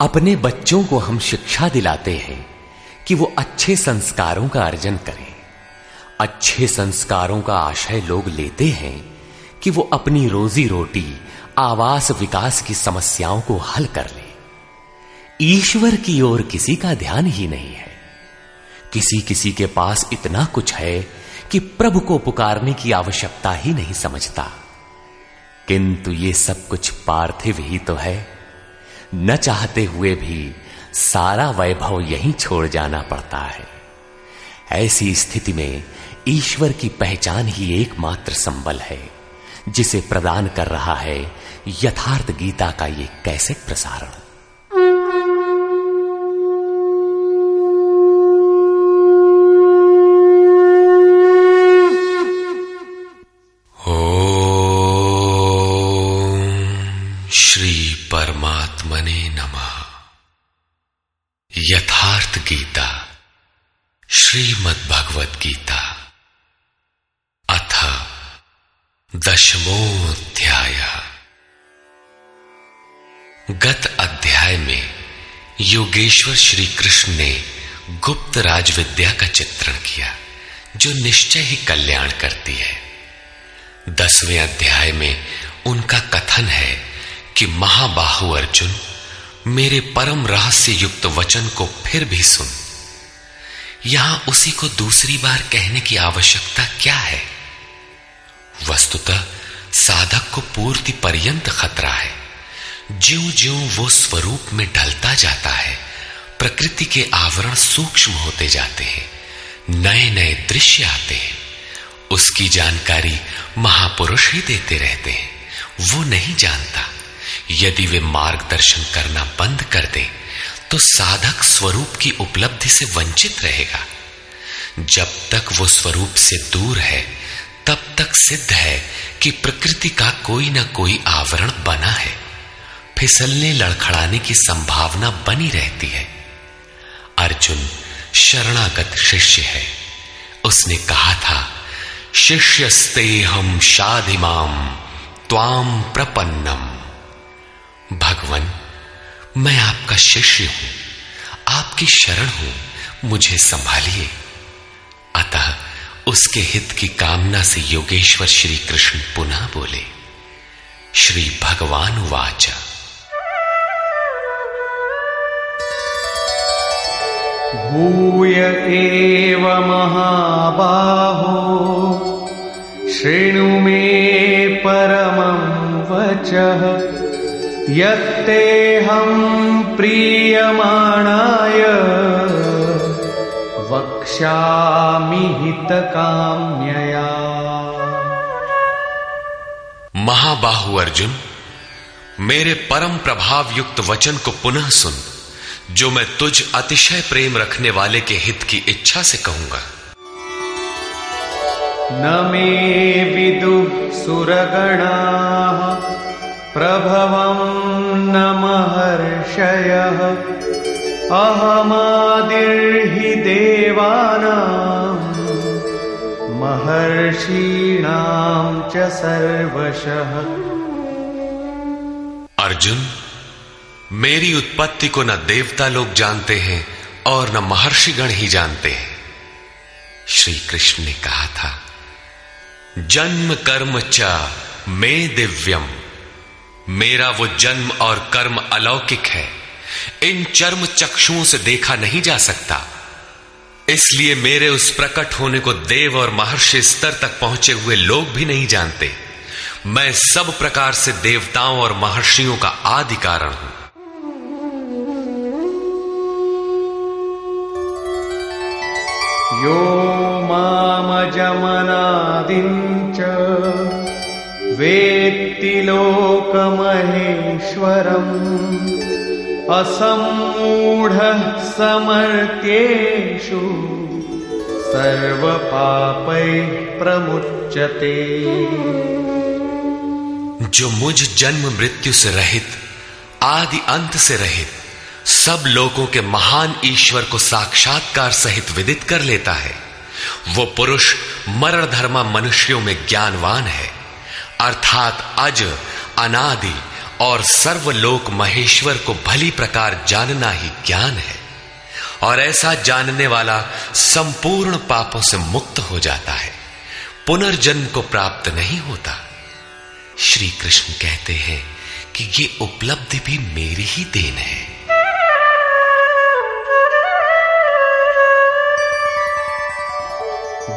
अपने बच्चों को हम शिक्षा दिलाते हैं कि वो अच्छे संस्कारों का अर्जन करें। अच्छे संस्कारों का आशय लोग लेते हैं कि वो अपनी रोजी रोटी, आवास, विकास की समस्याओं को हल कर लें। ईश्वर की ओर किसी का ध्यान ही नहीं है। किसी के पास इतना कुछ है कि प्रभु को पुकारने की आवश्यकता ही नहीं समझता। किंतु ये सब कुछ पार्थिव ही तो है। न चाहते हुए भी सारा वैभव यहीं छोड़ जाना पड़ता है। ऐसी स्थिति में ईश्वर की पहचान ही एकमात्र संबल है, जिसे प्रदान कर रहा है यथार्थ गीता का ये कैसेट प्रसारण। परमात्मने नमः। यथार्थ गीता, श्रीमद् भगवद गीता, अथ दशमोऽध्याय। गत अध्याय में योगेश्वर श्री कृष्ण ने गुप्त राजविद्या का चित्रण किया, जो निश्चय ही कल्याण करती है। 10वें अध्याय में उनका कथन है कि महाबाहु अर्जुन, मेरे परम रहस्य युक्त वचन को फिर भी सुन। यहां उसी को दूसरी बार कहने की आवश्यकता क्या है? वस्तुतः साधक को पूर्ति पर्यंत खतरा है। ज्यों-ज्यों वो स्वरूप में ढलता जाता है, प्रकृति के आवरण सूक्ष्म होते जाते हैं, नए नए दृश्य आते हैं। उसकी जानकारी महापुरुष ही देते रहते हैं, वो नहीं जानता। यदि वे मार्गदर्शन करना बंद कर दें तो साधक स्वरूप की उपलब्धि से वंचित रहेगा। जब तक वो स्वरूप से दूर है, तब तक सिद्ध है कि प्रकृति का कोई ना कोई आवरण बना है। फिसलने लड़खड़ाने की संभावना बनी रहती है। अर्जुन शरणागत शिष्य है। उसने कहा था, शिष्यस्तेहम शाधिमाम त्वाम प्रपन्नम। भगवन, मैं आपका शिष्य हूं, आपकी शरण हूं, मुझे संभालिए। अतः उसके हित की कामना से योगेश्वर श्री कृष्ण पुनः बोले, श्री भगवान उवाच। भूय एव महाबाहो शृणु मे परमं वचः। यत्तेहं प्रीयमाणाय वक्ष्यामि हितकाम्यया। महाबाहु अर्जुन, मेरे परम प्रभाव युक्त वचन को पुनः सुन, जो मैं तुझ अतिशय प्रेम रखने वाले के हित की इच्छा से कहूंगा। न मे विदुः सुरगणाः प्रभवं न महर्षयः। अहमादिर्हि देवानां महर्षीणां च सर्वशः। अर्जुन, मेरी उत्पत्ति को न देवता लोग जानते हैं और न महर्षिगण ही जानते हैं। श्री कृष्ण ने कहा था, जन्म कर्म च मे दिव्यम। मेरा वो जन्म और कर्म अलौकिक है, इन चर्म चक्षुओं से देखा नहीं जा सकता। इसलिए मेरे उस प्रकट होने को देव और महर्षि स्तर तक पहुंचे हुए लोग भी नहीं जानते। मैं सब प्रकार से देवताओं और महर्षियों का आदि कारण हूं। यो मामजमनादिंच वेत्ति लोकमहेश्वरम्। असम्मूढः समर्थेषु सर्वपापैः प्रमुच्यते। जो मुझ जन्म मृत्यु से रहित, आदि अंत से रहित, सब लोगों के महान ईश्वर को साक्षात्कार सहित विदित कर लेता है, वो पुरुष मरणधर्मा मनुष्यों में ज्ञानवान है, अर्थात अज, अनादि और सर्वलोक महेश्वर को भली प्रकार जानना ही ज्ञान है, और ऐसा जानने वाला संपूर्ण पापों से मुक्त हो जाता है, पुनर्जन्म को प्राप्त नहीं होता। श्री कृष्ण कहते हैं कि ये उपलब्धि भी मेरी ही देन है।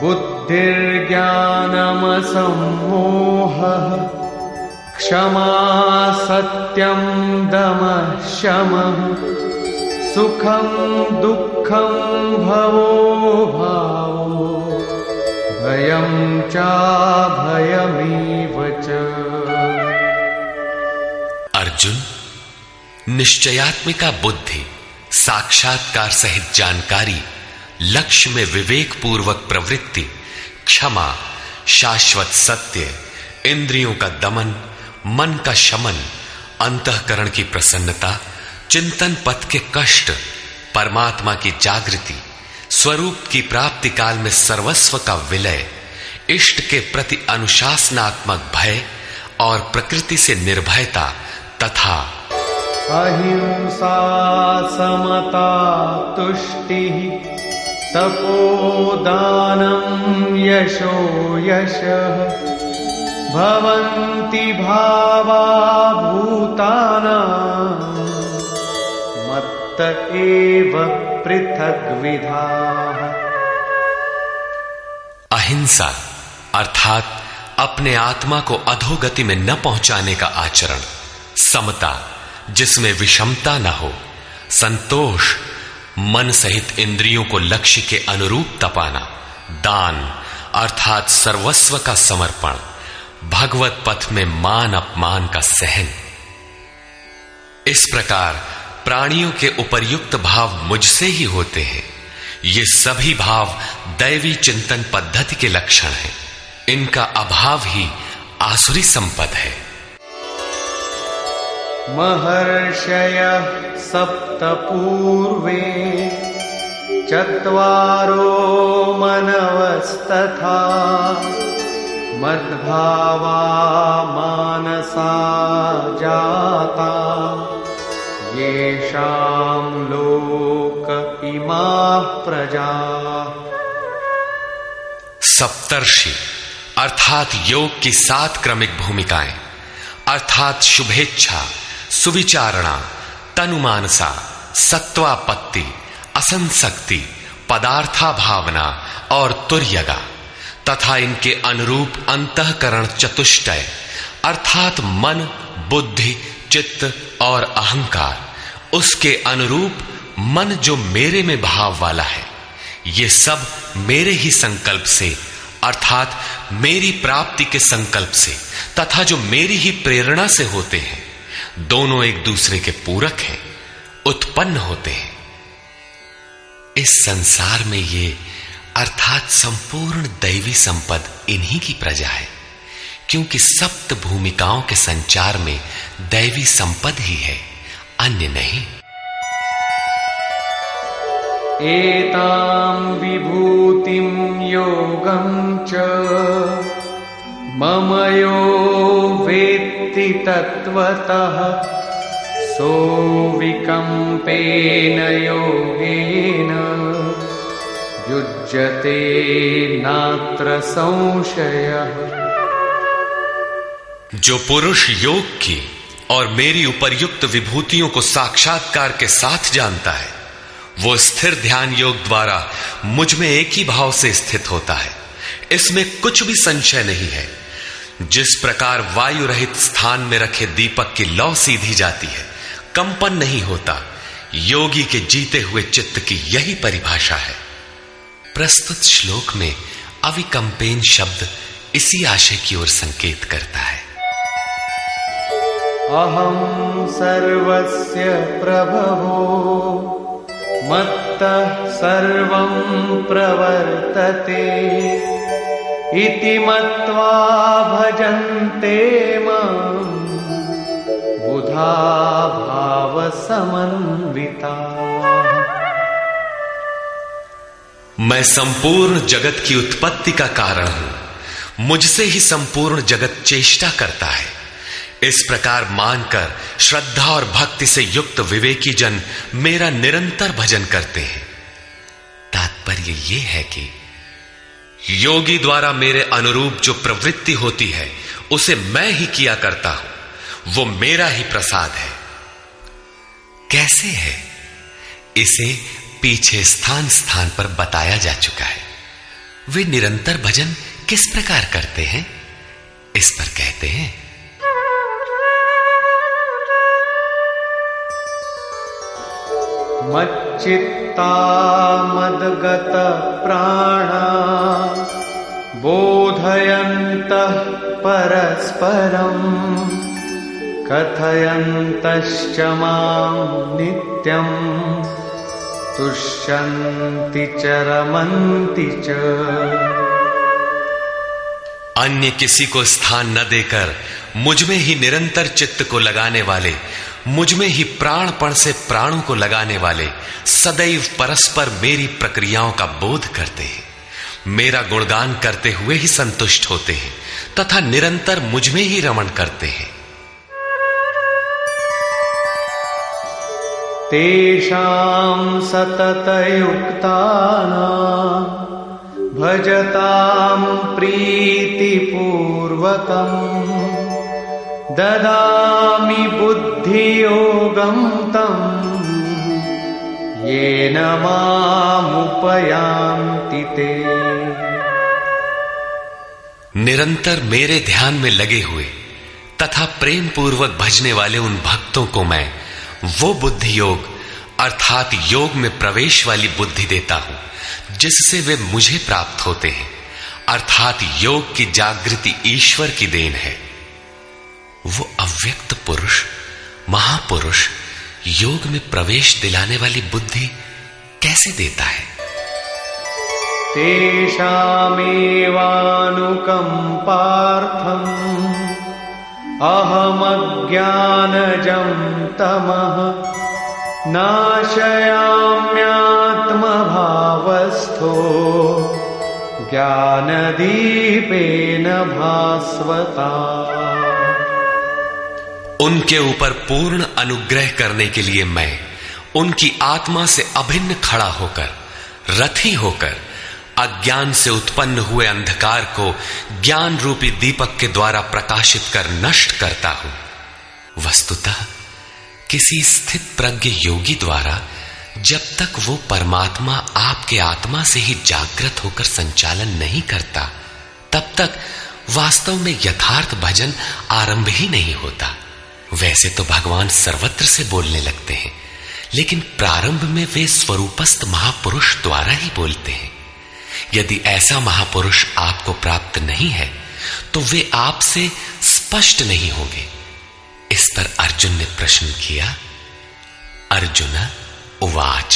बुद्धिर्ज्ञानमसम्मोहः क्षमा सत्यं दमः शमः सुखं दुःखं भवो भावो भयं चाभयमेव च। अर्जुन, निश्चयात्मिका बुद्धि साक्षात्कार सहित जानकारी, लक्ष्य में विवेक पूर्वक प्रवृत्ति, क्षमा, शाश्वत सत्य, इंद्रियों का दमन, मन का शमन, अंतःकरण की प्रसन्नता, चिंतन पथ के कष्ट, परमात्मा की जागृति, स्वरूप की प्राप्ति काल में सर्वस्व का विलय, इष्ट के प्रति अनुशासनात्मक भय और प्रकृति से निर्भयता तथा अहिंसा, समता, तुष्टि, तपोदानम, यशो यशः भवन्ति भावा भूतानां मत्त एव पृथक विधाः। अहिंसा अर्थात अपने आत्मा को अधोगति में न पहुंचाने का आचरण, समता जिसमें विषमता न हो, संतोष मन सहित इंद्रियों को लक्ष्य के अनुरूप तपाना, दान अर्थात सर्वस्व का समर्पण, भगवत पथ में मान अपमान का सहन। इस प्रकार प्राणियों के उपर्युक्त भाव मुझसे ही होते हैं। ये सभी भाव दैवी चिंतन पद्धति के लक्षण हैं। इनका अभाव ही आसुरी संपद है। महर्षयः सप्त पूर्वे चत्वारो मनवस्तथा मद्भावा मानसा जाता येषां लोक इमा प्रजा। सप्तर्षि अर्थात योग की 7 क्रमिक भूमिकाएं अर्थात शुभेच्छा, सुविचारणा, तनुमानसा, सत्वापत्ति, असंसक्ति, पदार्था भावना और तुर्यगा तथा इनके अनुरूप अंतःकरण चतुष्टय अर्थात मन, बुद्धि, चित्त और अहंकार, उसके अनुरूप मन जो मेरे में भाव वाला है, ये सब मेरे ही संकल्प से अर्थात मेरी प्राप्ति के संकल्प से तथा जो मेरी ही प्रेरणा से होते हैं, दोनों एक दूसरे के पूरक हैं, उत्पन्न होते हैं। इस संसार में ये अर्थात संपूर्ण दैवी संपद इन्हीं की प्रजा है, क्योंकि सप्त भूमिकाओं के संचार में दैवी संपद ही है, अन्य नहीं। एतां विभूतिं योगं च मम यो वेत्ति तत्वतः सो विकम्पेन योगेन युज्यते नात्र संशयः। जो पुरुष योग की और मेरी उपर्युक्त विभूतियों को साक्षात्कार के साथ जानता है, वो स्थिर ध्यान योग द्वारा मुझ में एक ही भाव से स्थित होता है, इसमें कुछ भी संशय नहीं है। जिस प्रकार वायु रहित स्थान में रखे दीपक की लौ सीधी जाती है, कंपन नहीं होता, योगी के जीते हुए चित्त की यही परिभाषा है। प्रस्तुत श्लोक में अविकम्पेन शब्द इसी आशय की ओर संकेत करता है। अहं सर्वस्य प्रभवो मत्तः सर्वं प्रवर्तते इति मत्वा भजन्ते मां बुधा भाव समन्विता। मैं संपूर्ण जगत की उत्पत्ति का कारण हूं, मुझसे ही संपूर्ण जगत चेष्टा करता है, इस प्रकार मानकर श्रद्धा और भक्ति से युक्त विवेकी जन मेरा निरंतर भजन करते हैं। तात्पर्य ये है कि योगी द्वारा मेरे अनुरूप जो प्रवृत्ति होती है उसे मैं ही किया करता हूं, वो मेरा ही प्रसाद है। कैसे है इसे पीछे स्थान स्थान पर बताया जा चुका है। वे निरंतर भजन किस प्रकार करते हैं, इस पर कहते हैं। मच्चित्ता मद्गत प्राणा बोधयन्तः परस्परं कथयन्तश्च मां नित्यं तुष्यन्ति च रमन्ति च। अन्य किसी को स्थान न देकर मुझमें ही निरंतर चित्त को लगाने वाले, मुझमें ही प्राणपण से प्राणों को लगाने वाले सदैव परस्पर मेरी प्रक्रियाओं का बोध करते हैं, मेरा गुणगान करते हुए ही संतुष्ट होते हैं तथा निरंतर मुझमें ही रमण करते हैं। तेषां सततयुक्तानां भजतां प्रीतिपूर्वकम् ददामि बुद्धियोगं तं येन मामुपयान्ति ते। निरंतर मेरे ध्यान में लगे हुए तथा प्रेम पूर्वक भजने वाले उन भक्तों को मैं वो बुद्धि योग अर्थात योग में प्रवेश वाली बुद्धि देता हूं जिससे वे मुझे प्राप्त होते हैं, अर्थात योग की जागृति ईश्वर की देन है। वो अव्यक्त पुरुष महापुरुष योग में प्रवेश दिलाने वाली बुद्धि कैसे देता है। तेषामेवानुकंपार्थं अहमज्ञानजं तमः नाशयाम्यात्मभावस्थो ज्ञानदीपेन भास्वता। उनके ऊपर पूर्ण अनुग्रह करने के लिए मैं उनकी आत्मा से अभिन्न खड़ा होकर रथी होकर अज्ञान से उत्पन्न हुए अंधकार को ज्ञान रूपी दीपक के द्वारा प्रकाशित कर नष्ट करता हूं। वस्तुतः किसी स्थित प्रज्ञ योगी द्वारा जब तक वो परमात्मा आपके आत्मा से ही जागृत होकर संचालन नहीं करता तब तक वास्तव में यथार्थ भजन आरंभ ही नहीं होता। वैसे तो भगवान सर्वत्र से बोलने लगते हैं, लेकिन प्रारंभ में वे स्वरूपस्थ महापुरुष द्वारा ही बोलते हैं। यदि ऐसा महापुरुष आपको प्राप्त नहीं है तो वे आपसे स्पष्ट नहीं होंगे। इस पर अर्जुन ने प्रश्न किया। अर्जुन उवाच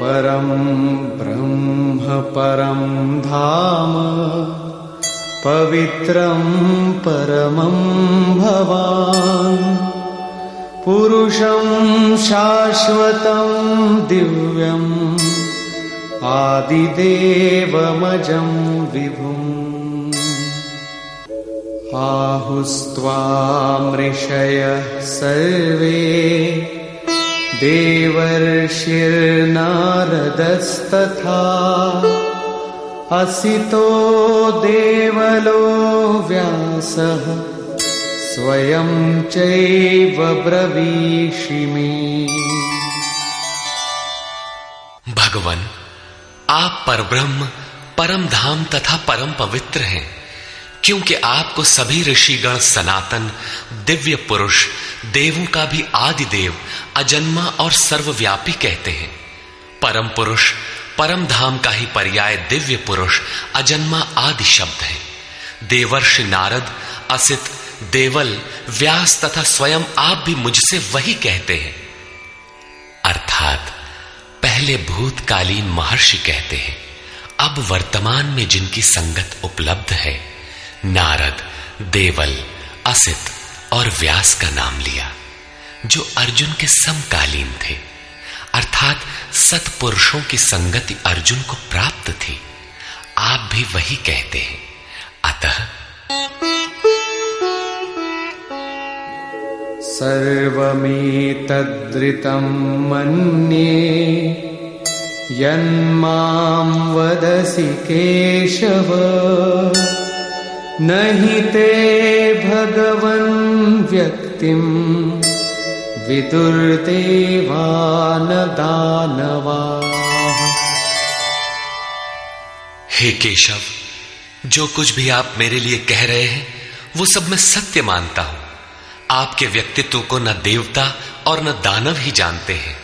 परम ब्रह्म परम धाम पवित्रं परमं भवान् पुरुषं शाश्वतं दिव्यं आदिदेवमजं विभुम्। आहुस्त्वाम् ऋषयः सर्वे देवर्षिर्नारदस्तथा असितो देवलो व्यासः स्वयं चैव ब्रवीषिमे। भगवान आप परब्रह्म परम धाम तथा परम पवित्र हैं, क्योंकि आपको सभी ऋषिगण सनातन दिव्य पुरुष देवों का भी आदिदेव अजन्मा और सर्वव्यापी कहते हैं। परम पुरुष परम धाम का ही पर्याय दिव्य पुरुष अजन्मा आदि शब्द है। देवर्षि नारद असित देवल व्यास तथा स्वयं आप भी मुझसे वही कहते हैं, अर्थात पहले भूतकालीन महर्षि कहते हैं, अब वर्तमान में जिनकी संगत उपलब्ध है नारद देवल असित और व्यास का नाम लिया, जो अर्जुन के समकालीन थे, अर्थात सत्पुरुषों की संगति अर्जुन को प्राप्त थी। आप भी वही कहते हैं। अतः सर्वमेतद्रितं मन्ये यन्मां वदसि केशव नहि ते भगवन् व्यक्तिं विदुर्देवान् दानवाः। हे केशव, जो कुछ भी आप मेरे लिए कह रहे हैं वो सब मैं सत्य मानता हूँ। आपके व्यक्तित्व को न देवता और न दानव ही जानते हैं।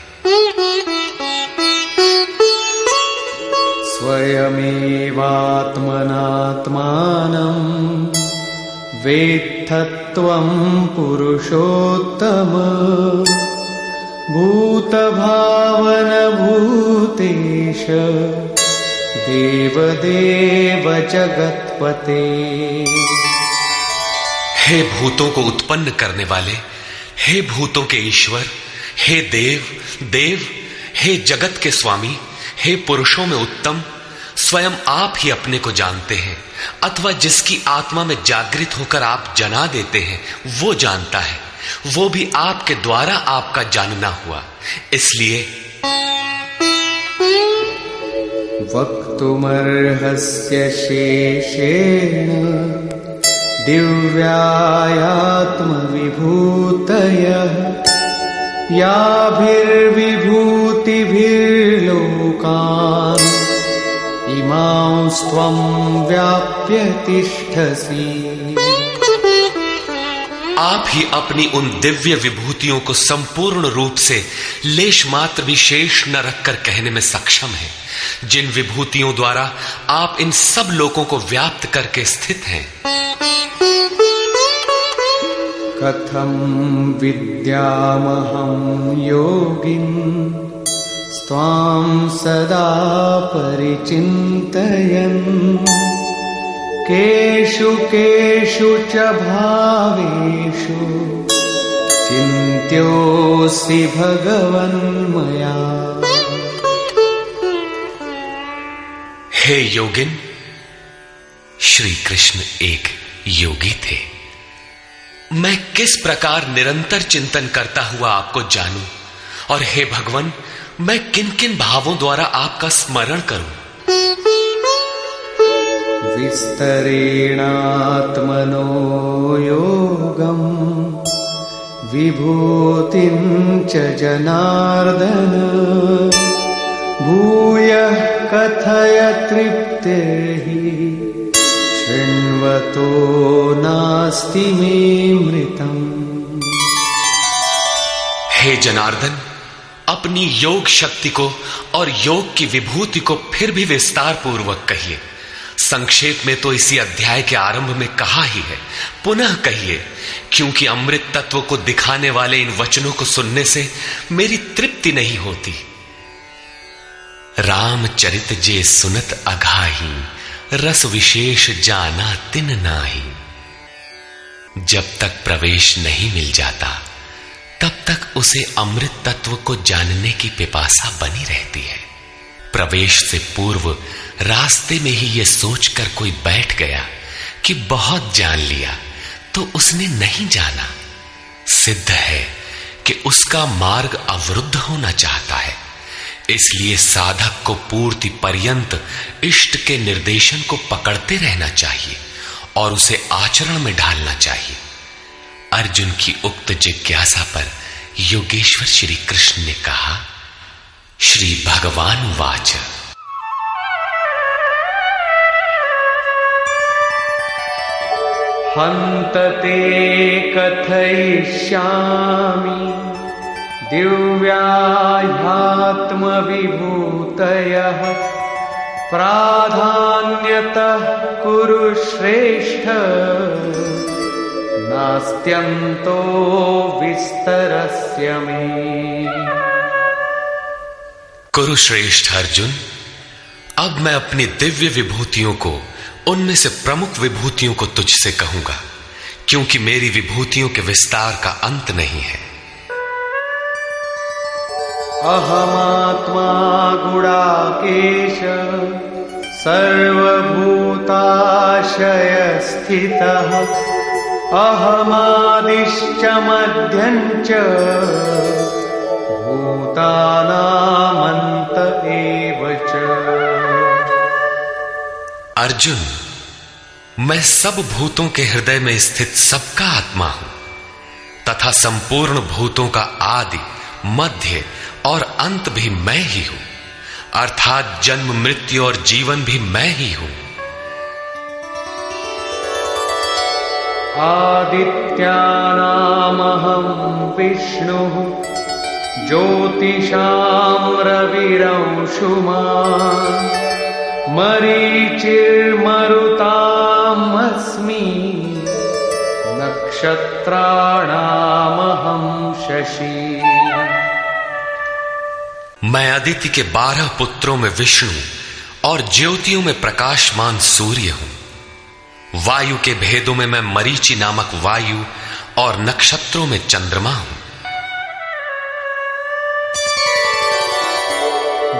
स्वयमेवात्मनात्मानं वेत्थत्वं पुरुषोत्तम भूतभावन भूतेश देवदेव जगत्पते। हे भूतों को उत्पन्न करने वाले, हे भूतों के ईश्वर, हे देव देव, हे जगत के स्वामी, हे पुरुषों में उत्तम, स्वयं आप ही अपने को जानते हैं अथवा जिसकी आत्मा में जागृत होकर आप जना देते हैं वो जानता है। वो भी आपके द्वारा आपका जानना हुआ। इसलिए वक्तुमर्हस्य शेषेण दिव्यायात्म विभूतयः याभिर्विभूतिभिर्लोकान् इमां त्वं व्याप्य तिष्ठसि। आप ही अपनी उन दिव्य विभूतियों को संपूर्ण रूप से लेश मात्र भी शेष न रखकर कहने में सक्षम है, जिन विभूतियों द्वारा आप इन सब लोगों को व्याप्त करके स्थित हैं। कथम विद्यामहं योगिन् स्वाम सदा परिचिन्तयन् केषु केषु च भावेषु चिन्त्योऽसि भगवन्मया। हे योगिन, श्री कृष्ण एक योगी थे। मैं किस प्रकार निरंतर चिंतन करता हुआ आपको जानूं और हे भगवान, मैं किन-किन भावों द्वारा आपका स्मरण करूं। विस्तरेणात्मनो योगं विभूतिं च जनार्दन भूयः कथय तृप्तिर्हि शृण्वतो नास्ति मे मृतम्। हे जनार्दन, अपनी योग शक्ति को और योग की विभूति को फिर भी विस्तार पूर्वक कहिए। संक्षेप में तो इसी अध्याय के आरंभ में कहा ही है, पुनः कहिए, क्योंकि अमृत तत्व को दिखाने वाले इन वचनों को सुनने से मेरी तृप्ति नहीं होती। रामचरित जे सुनत अघाही रस विशेष जाना तिन नाही। जब तक प्रवेश नहीं मिल जाता तब तक उसे अमृत तत्व को जानने की पिपासा बनी रहती है। प्रवेश से पूर्व रास्ते में ही यह सोचकर कोई बैठ गया कि बहुत जान लिया तो उसने नहीं जाना। सिद्ध है कि उसका मार्ग अवरुद्ध होना चाहता है। इसलिए साधक को पूर्ति पर्यंत इष्ट के निर्देशन को पकड़ते रहना चाहिए और उसे आचरण में ढालना चाहिए। अर्जुन की उक्त जिज्ञासा पर योगेश्वर श्री कृष्ण ने कहा, श्री भगवान वाच। हन्तते कथयिष्यामि दिव्यायात्मविभूतयः प्राधान्यतः कुरु श्रेष्ठ नास्त्यन्तो विस्तरस्य मे। कुरुश्रेष्ठ अर्जुन, अब मैं अपनी दिव्य विभूतियों को उनमें से प्रमुख विभूतियों को तुझसे कहूंगा, क्योंकि मेरी विभूतियों के विस्तार का अंत नहीं है। अहमात्मा गुणाकेश सर्वभूताशय स्थितः अहमादि निश्च मध्यं च भूतानामन्त एव च। अर्जुन, मैं सब भूतों के हृदय में स्थित सबका आत्मा हूं तथा संपूर्ण भूतों का आदि, मध्य और अंत भी मैं ही हूं, अर्थात जन्म, मृत्यु और जीवन भी मैं ही हूं। आदित्यानामहं विष्णुः ज्योतिषां रविरंशुमान् मरीचिर्मरुतामस्मि नक्षत्राणामहं शशि। मैं अदिति के 12 पुत्रों में विष्णु और ज्योतियों में प्रकाशमान सूर्य हूं। वायु के भेदों में मैं मरीचि नामक वायु और नक्षत्रों में चंद्रमा हूं।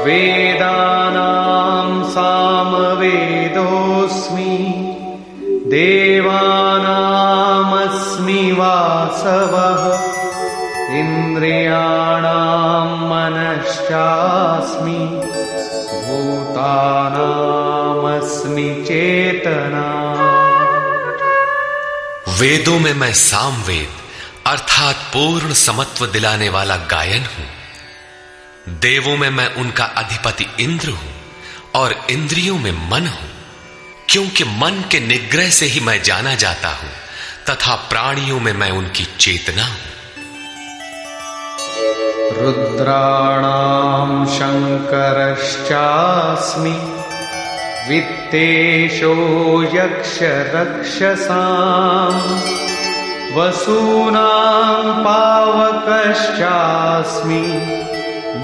वेदानां सामवेदोऽस्मि देवानामस्मि वासवः इन्द्रियाणां मनश्चास्मि भूतानामस्मि चेतना। वेदों में मैं सामवेद अर्थात पूर्ण समत्व दिलाने वाला गायन हूं। देवों में मैं उनका अधिपति इंद्र हूं और इंद्रियों में मन हूं, क्योंकि मन के निग्रह से ही मैं जाना जाता हूं तथा प्राणियों में मैं उनकी चेतना हूं। रुद्राणां शंकरश्चास्मि वित्तेशो यक्ष रक्षसां वसूनां पावकश्चास्मि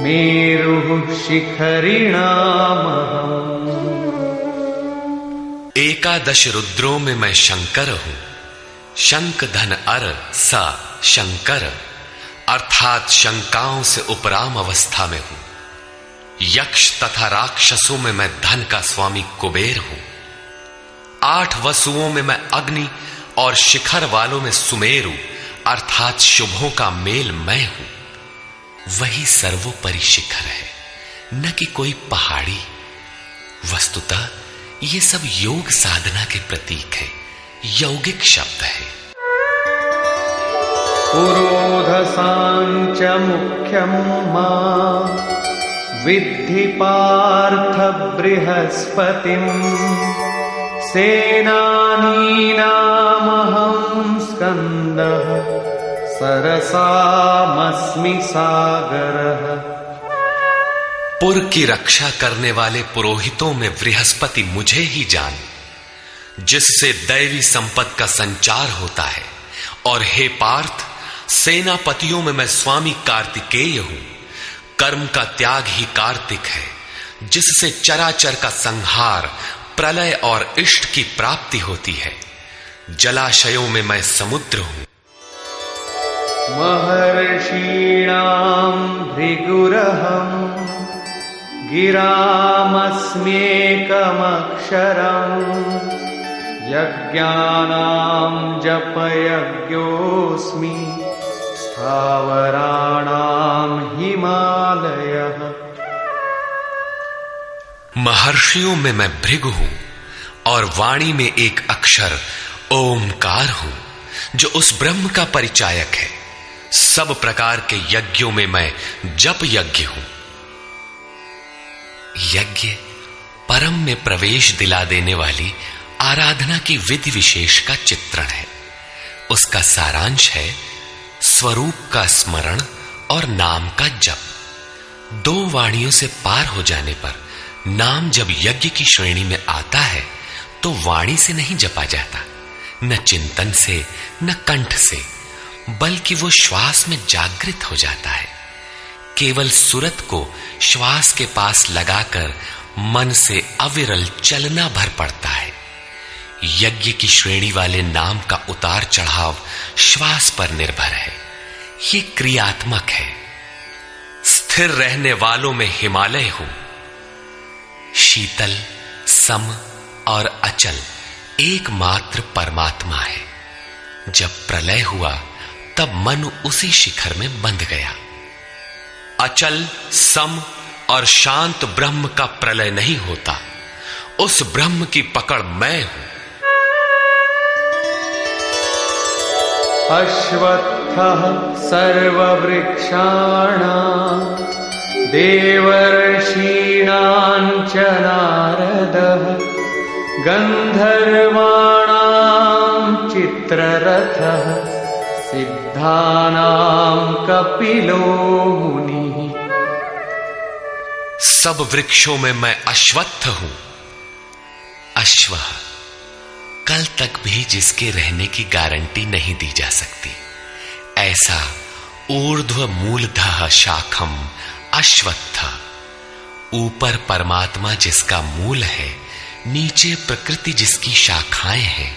मेरुः शिखरिणामहम्। 11 रुद्रों में मैं शंकर हूं। शंक धन अर सा शंकर अर्थात शंकाओं से उपराम अवस्था में हूं। यक्ष तथा राक्षसों में मैं धन का स्वामी कुबेर हूं। 8 वसुओं में मैं अग्नि और शिखर वालों में सुमेरु अर्थात शुभों का मेल मैं हूं। वही सर्वोपरि शिखर है, न कि कोई पहाड़ी। वस्तुतः ये सब योग साधना के प्रतीक है, यौगिक शब्द है। पुरोधसांच मुख्यं मां विद्धि पार्थ बृहस्पतिं सेनानीनामहं स्कन्दः सरसामस्मि सागरः। पुर की रक्षा करने वाले पुरोहितों में बृहस्पति मुझे ही जान, जिससे दैवी संपद का संचार होता है, और हे पार्थ, सेनापतियों में मैं स्वामी कार्तिकेय हूं। कर्म का त्याग ही कार्तिक है, जिससे चराचर का संहार, प्रलय और इष्ट की प्राप्ति होती है। जलाशयों में मैं समुद्र हूं। महर्षीणां भृगुरहं गिरामस्म्येकमक्षरं यज्ञानां जपयज्ञोऽस्मि स्थावराणां हिमालयः। महर्षियों में मैं भृगु हूं और वाणी में एक अक्षर ओमकार हूं, जो उस ब्रह्म का परिचायक है। सब प्रकार के यज्ञों में मैं जप यज्ञ हूं। यज्ञ परम में प्रवेश दिला देने वाली आराधना की विधि विशेष का चित्रण है। उसका सारांश है स्वरूप का स्मरण और नाम का जप। 2 वाणियों से पार हो जाने पर नाम जब यज्ञ की श्रेणी में आता है तो वाणी से नहीं जपा जाता, न चिंतन से, न कंठ से, बल्कि वो श्वास में जागृत हो जाता है। केवल सुरत को श्वास के पास लगाकर मन से अविरल चलना भर पड़ता है। यज्ञ की श्रेणी वाले नाम का उतार चढ़ाव श्वास पर निर्भर है, ये क्रियात्मक है। स्थिर रहने वालों में हिमालय हूं। शीतल, सम और अचल एकमात्र परमात्मा है। जब प्रलय हुआ तब मन उसी शिखर में बंध गया। अचल, सम और शांत ब्रह्म का प्रलय नहीं होता, उस ब्रह्म की पकड़ मैं हूं। अश्वत्थः सर्ववृक्षाणां देवर्षीणां च नारदः गंधर्वाणां चित्ररथः सिद्धानां कपिलो मुनिः। सब वृक्षों में मैं अश्वत्थ हूं। अश्व कल तक भी जिसके रहने की गारंटी नहीं दी जा सकती, ऐसा ऊर्ध्व मूलधः शाखम अश्वत्थ। ऊपर परमात्मा जिसका मूल है, नीचे प्रकृति जिसकी शाखाएं हैं,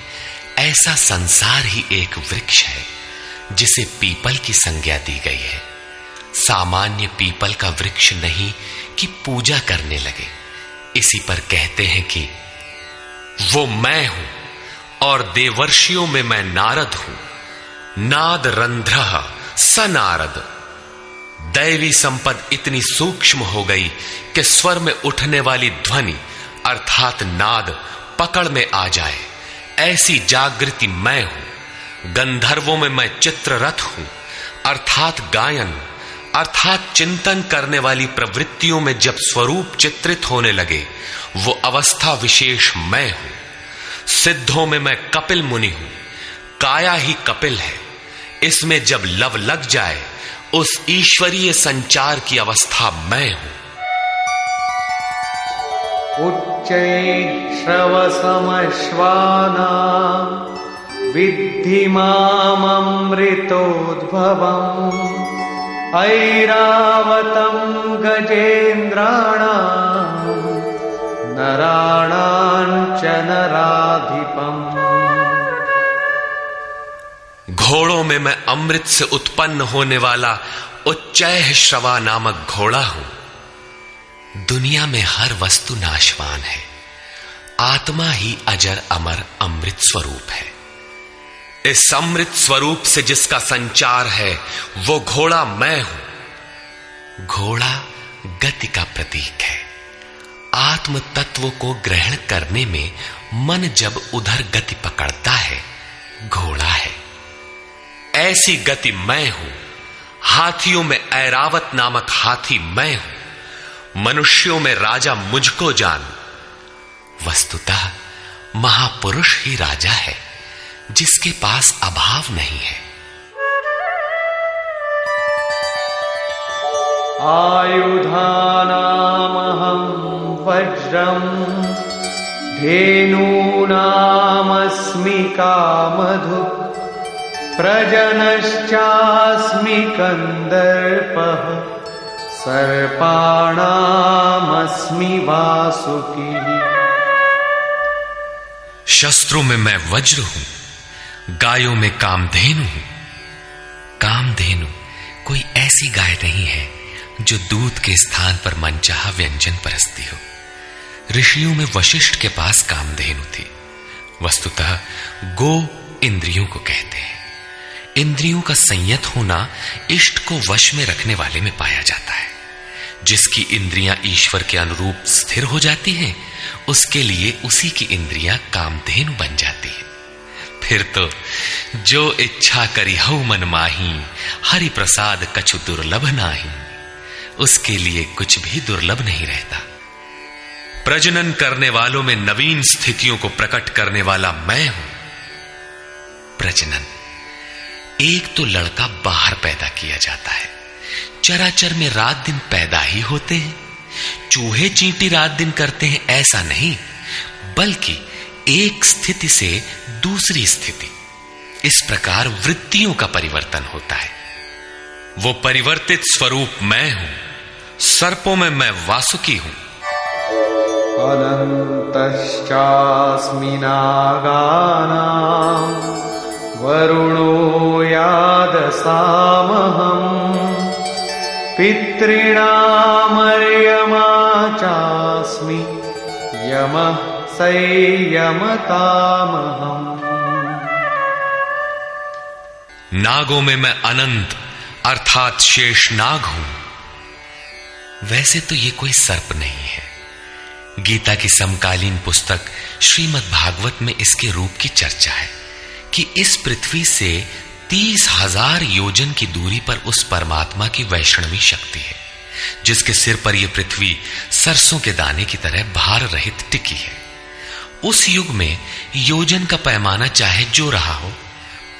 ऐसा संसार ही एक वृक्ष है जिसे पीपल की संज्ञा दी गई है। सामान्य पीपल का वृक्ष नहीं कि पूजा करने लगे। इसी पर कहते हैं कि वो मैं हूं और देवर्षियों में मैं नारद हूं। नाद रंध्रः स नारद। दैवी संपद इतनी सूक्ष्म हो गई कि स्वर में उठने वाली ध्वनि अर्थात नाद पकड़ में आ जाए, ऐसी जागृति मैं हूं। गंधर्वों में मैं चित्ररथ हूं अर्थात गायन अर्थात चिंतन करने वाली प्रवृत्तियों में जब स्वरूप चित्रित होने लगे, वो अवस्था विशेष मैं हूं। सिद्धों में मैं कपिल मुनि हूं। काया ही कपिल है, इसमें जब लव लग जाए, उस ईश्वरीय संचार की अवस्था मैं हूं। उच्चैः श्रवसमश्वानां विद्धि मामृतोद्भवम् ऐरावतं गजेन्द्राणां नराणां च नराधिपम्। घोड़ों में मैं अमृत से उत्पन्न होने वाला उच्चैः श्रवा नामक घोड़ा हूं। दुनिया में हर वस्तु नाशवान है, आत्मा ही अजर अमर अमृत स्वरूप है। इस अमृत स्वरूप से जिसका संचार है, वो घोड़ा मैं हूं। घोड़ा गति का प्रतीक है। आत्म तत्व को ग्रहण करने में मन जब उधर गति पकड़ता है, घोड़ा है। ऐसी गति मैं हूं। हाथियों में ऐरावत नामक हाथी मैं हूं। मनुष्यों में राजा मुझको जान। वस्तुतः महापुरुष ही राजा है, जिसके पास अभाव नहीं है। आयुधानामहं वज्रं धेनूनामस्मि कामधु प्रजनश्चास्मि कंदर्पः सर्पाणामस्मि वासुकी। शस्त्रों में मैं वज्र हूं, गायों में कामधेनु हूं। कामधेनु कोई ऐसी गाय नहीं है जो दूध के स्थान पर मनचाहा व्यंजन परसती हो। ऋषियों में वशिष्ठ के पास कामधेनु थी। वस्तुतः गो इंद्रियों को कहते हैं। इंद्रियों का संयत होना इष्ट को वश में रखने वाले में पाया जाता है। जिसकी इंद्रियां ईश्वर के अनुरूप स्थिर हो जाती हैं, उसके लिए उसी की इंद्रियां कामधेनु बन जाती है। फिर तो जो इच्छा करिहु मन माही हरि प्रसाद कछु दुर्लभ नाही। उसके लिए कुछ भी दुर्लभ नहीं रहता। प्रजनन करने वालों में नवीन स्थितियों को प्रकट करने वाला मैं हूं। प्रजनन, एक तो लड़का बाहर पैदा किया जाता है। चराचर में रात दिन पैदा ही होते हैं। चूहे चींटी रात दिन करते हैं ऐसा नहीं, बल्कि एक स्थिति से दूसरी स्थिति, इस प्रकार वृत्तियों का परिवर्तन होता है। वो परिवर्तित स्वरूप मैं हूं। सर्पों में मैं वासुकी हूं। अनंतश्चास्मि नागानां वरुणो यादसामहं पितृणामर्यमा चास्मि यमः संयमतामहम्। नागों में मैं अनंत अर्थात शेष नाग हूं। वैसे तो ये कोई सर्प नहीं है। गीता की समकालीन पुस्तक श्रीमद् भागवत में इसके रूप की चर्चा है कि इस पृथ्वी से 30,000 योजन की दूरी पर उस परमात्मा की वैष्णवी शक्ति है जिसके सिर पर यह पृथ्वी सरसों के दाने की तरह भार रहित टिकी है। उस युग में योजन का पैमाना चाहे जो रहा हो,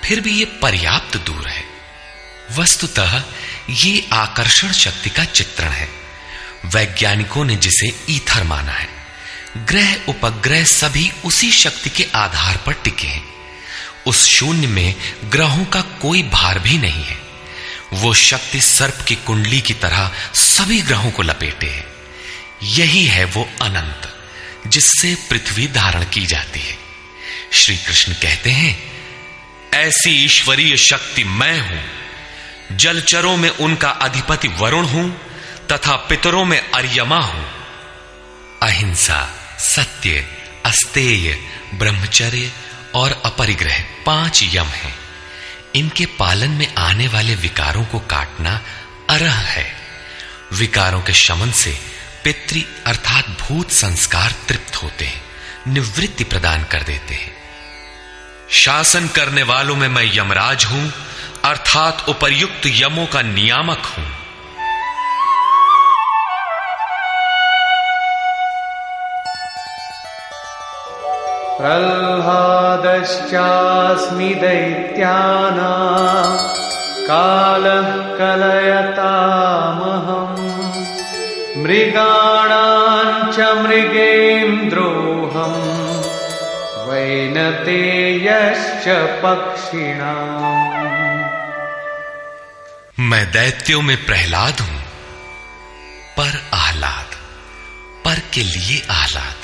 फिर भी यह पर्याप्त दूर है। वस्तुतः ये आकर्षण शक्ति का चित्रण है। वैज्ञानिकों ने जिसे ईथर माना है। ग्रह उपग्रह सभी उसी शक्ति के आधार पर टिके हैं। उस शून्य में ग्रहों का कोई भार भी नहीं है। वो शक्ति सर्प की कुंडली की तरह सभी ग्रहों को लपेटे है। यही है वो अनंत जिससे पृथ्वी धारण की जाती है। श्री कृष्ण कहते हैं, ऐसी ईश्वरीय शक्ति मैं हूं। जलचरों में उनका अधिपति वरुण हूं तथा पितरों में अर्यमा हूं। अहिंसा, सत्य, अस्तेय, ब्रह्मचर्य और अपरिग्रह 5 यम हैं। इनके पालन में आने वाले विकारों को काटना अरह है। विकारों के शमन से पितृ अर्थात भूत संस्कार तृप्त होते हैं, निवृत्ति प्रदान कर देते हैं। शासन करने वालों में मैं यमराज हूं अर्थात उपर्युक्त यमों का नियामक हूं। प्रह्लादश्चास्मि दैत्यानां कालः कलयतामहम् मृगाणां च मृगेन्द्रोऽहम् वैनतेयश्च पक्षिणाम्। मैं दैत्यों में प्रह्लाद हूं। पर आह्लाद, पर के लिए आह्लाद,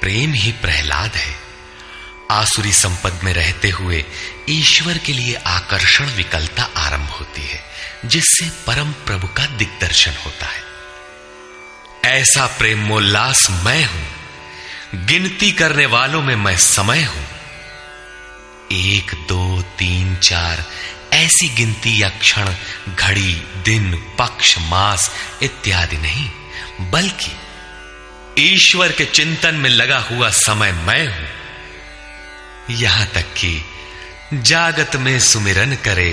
प्रेम ही प्रहलाद है। आसुरी संपद में रहते हुए ईश्वर के लिए आकर्षण विकलता आरंभ होती है जिससे परम प्रभु का दिग्दर्शन होता है। ऐसा प्रेमोल्लास मैं हूं। गिनती करने वालों में मैं समय हूं। 1 2 3 4 ऐसी गिनती या क्षण, घड़ी, दिन, पक्ष, मास इत्यादि नहीं, बल्कि ईश्वर के चिंतन में लगा हुआ समय मैं हूं। यहां तक कि जागत में सुमिरन करे,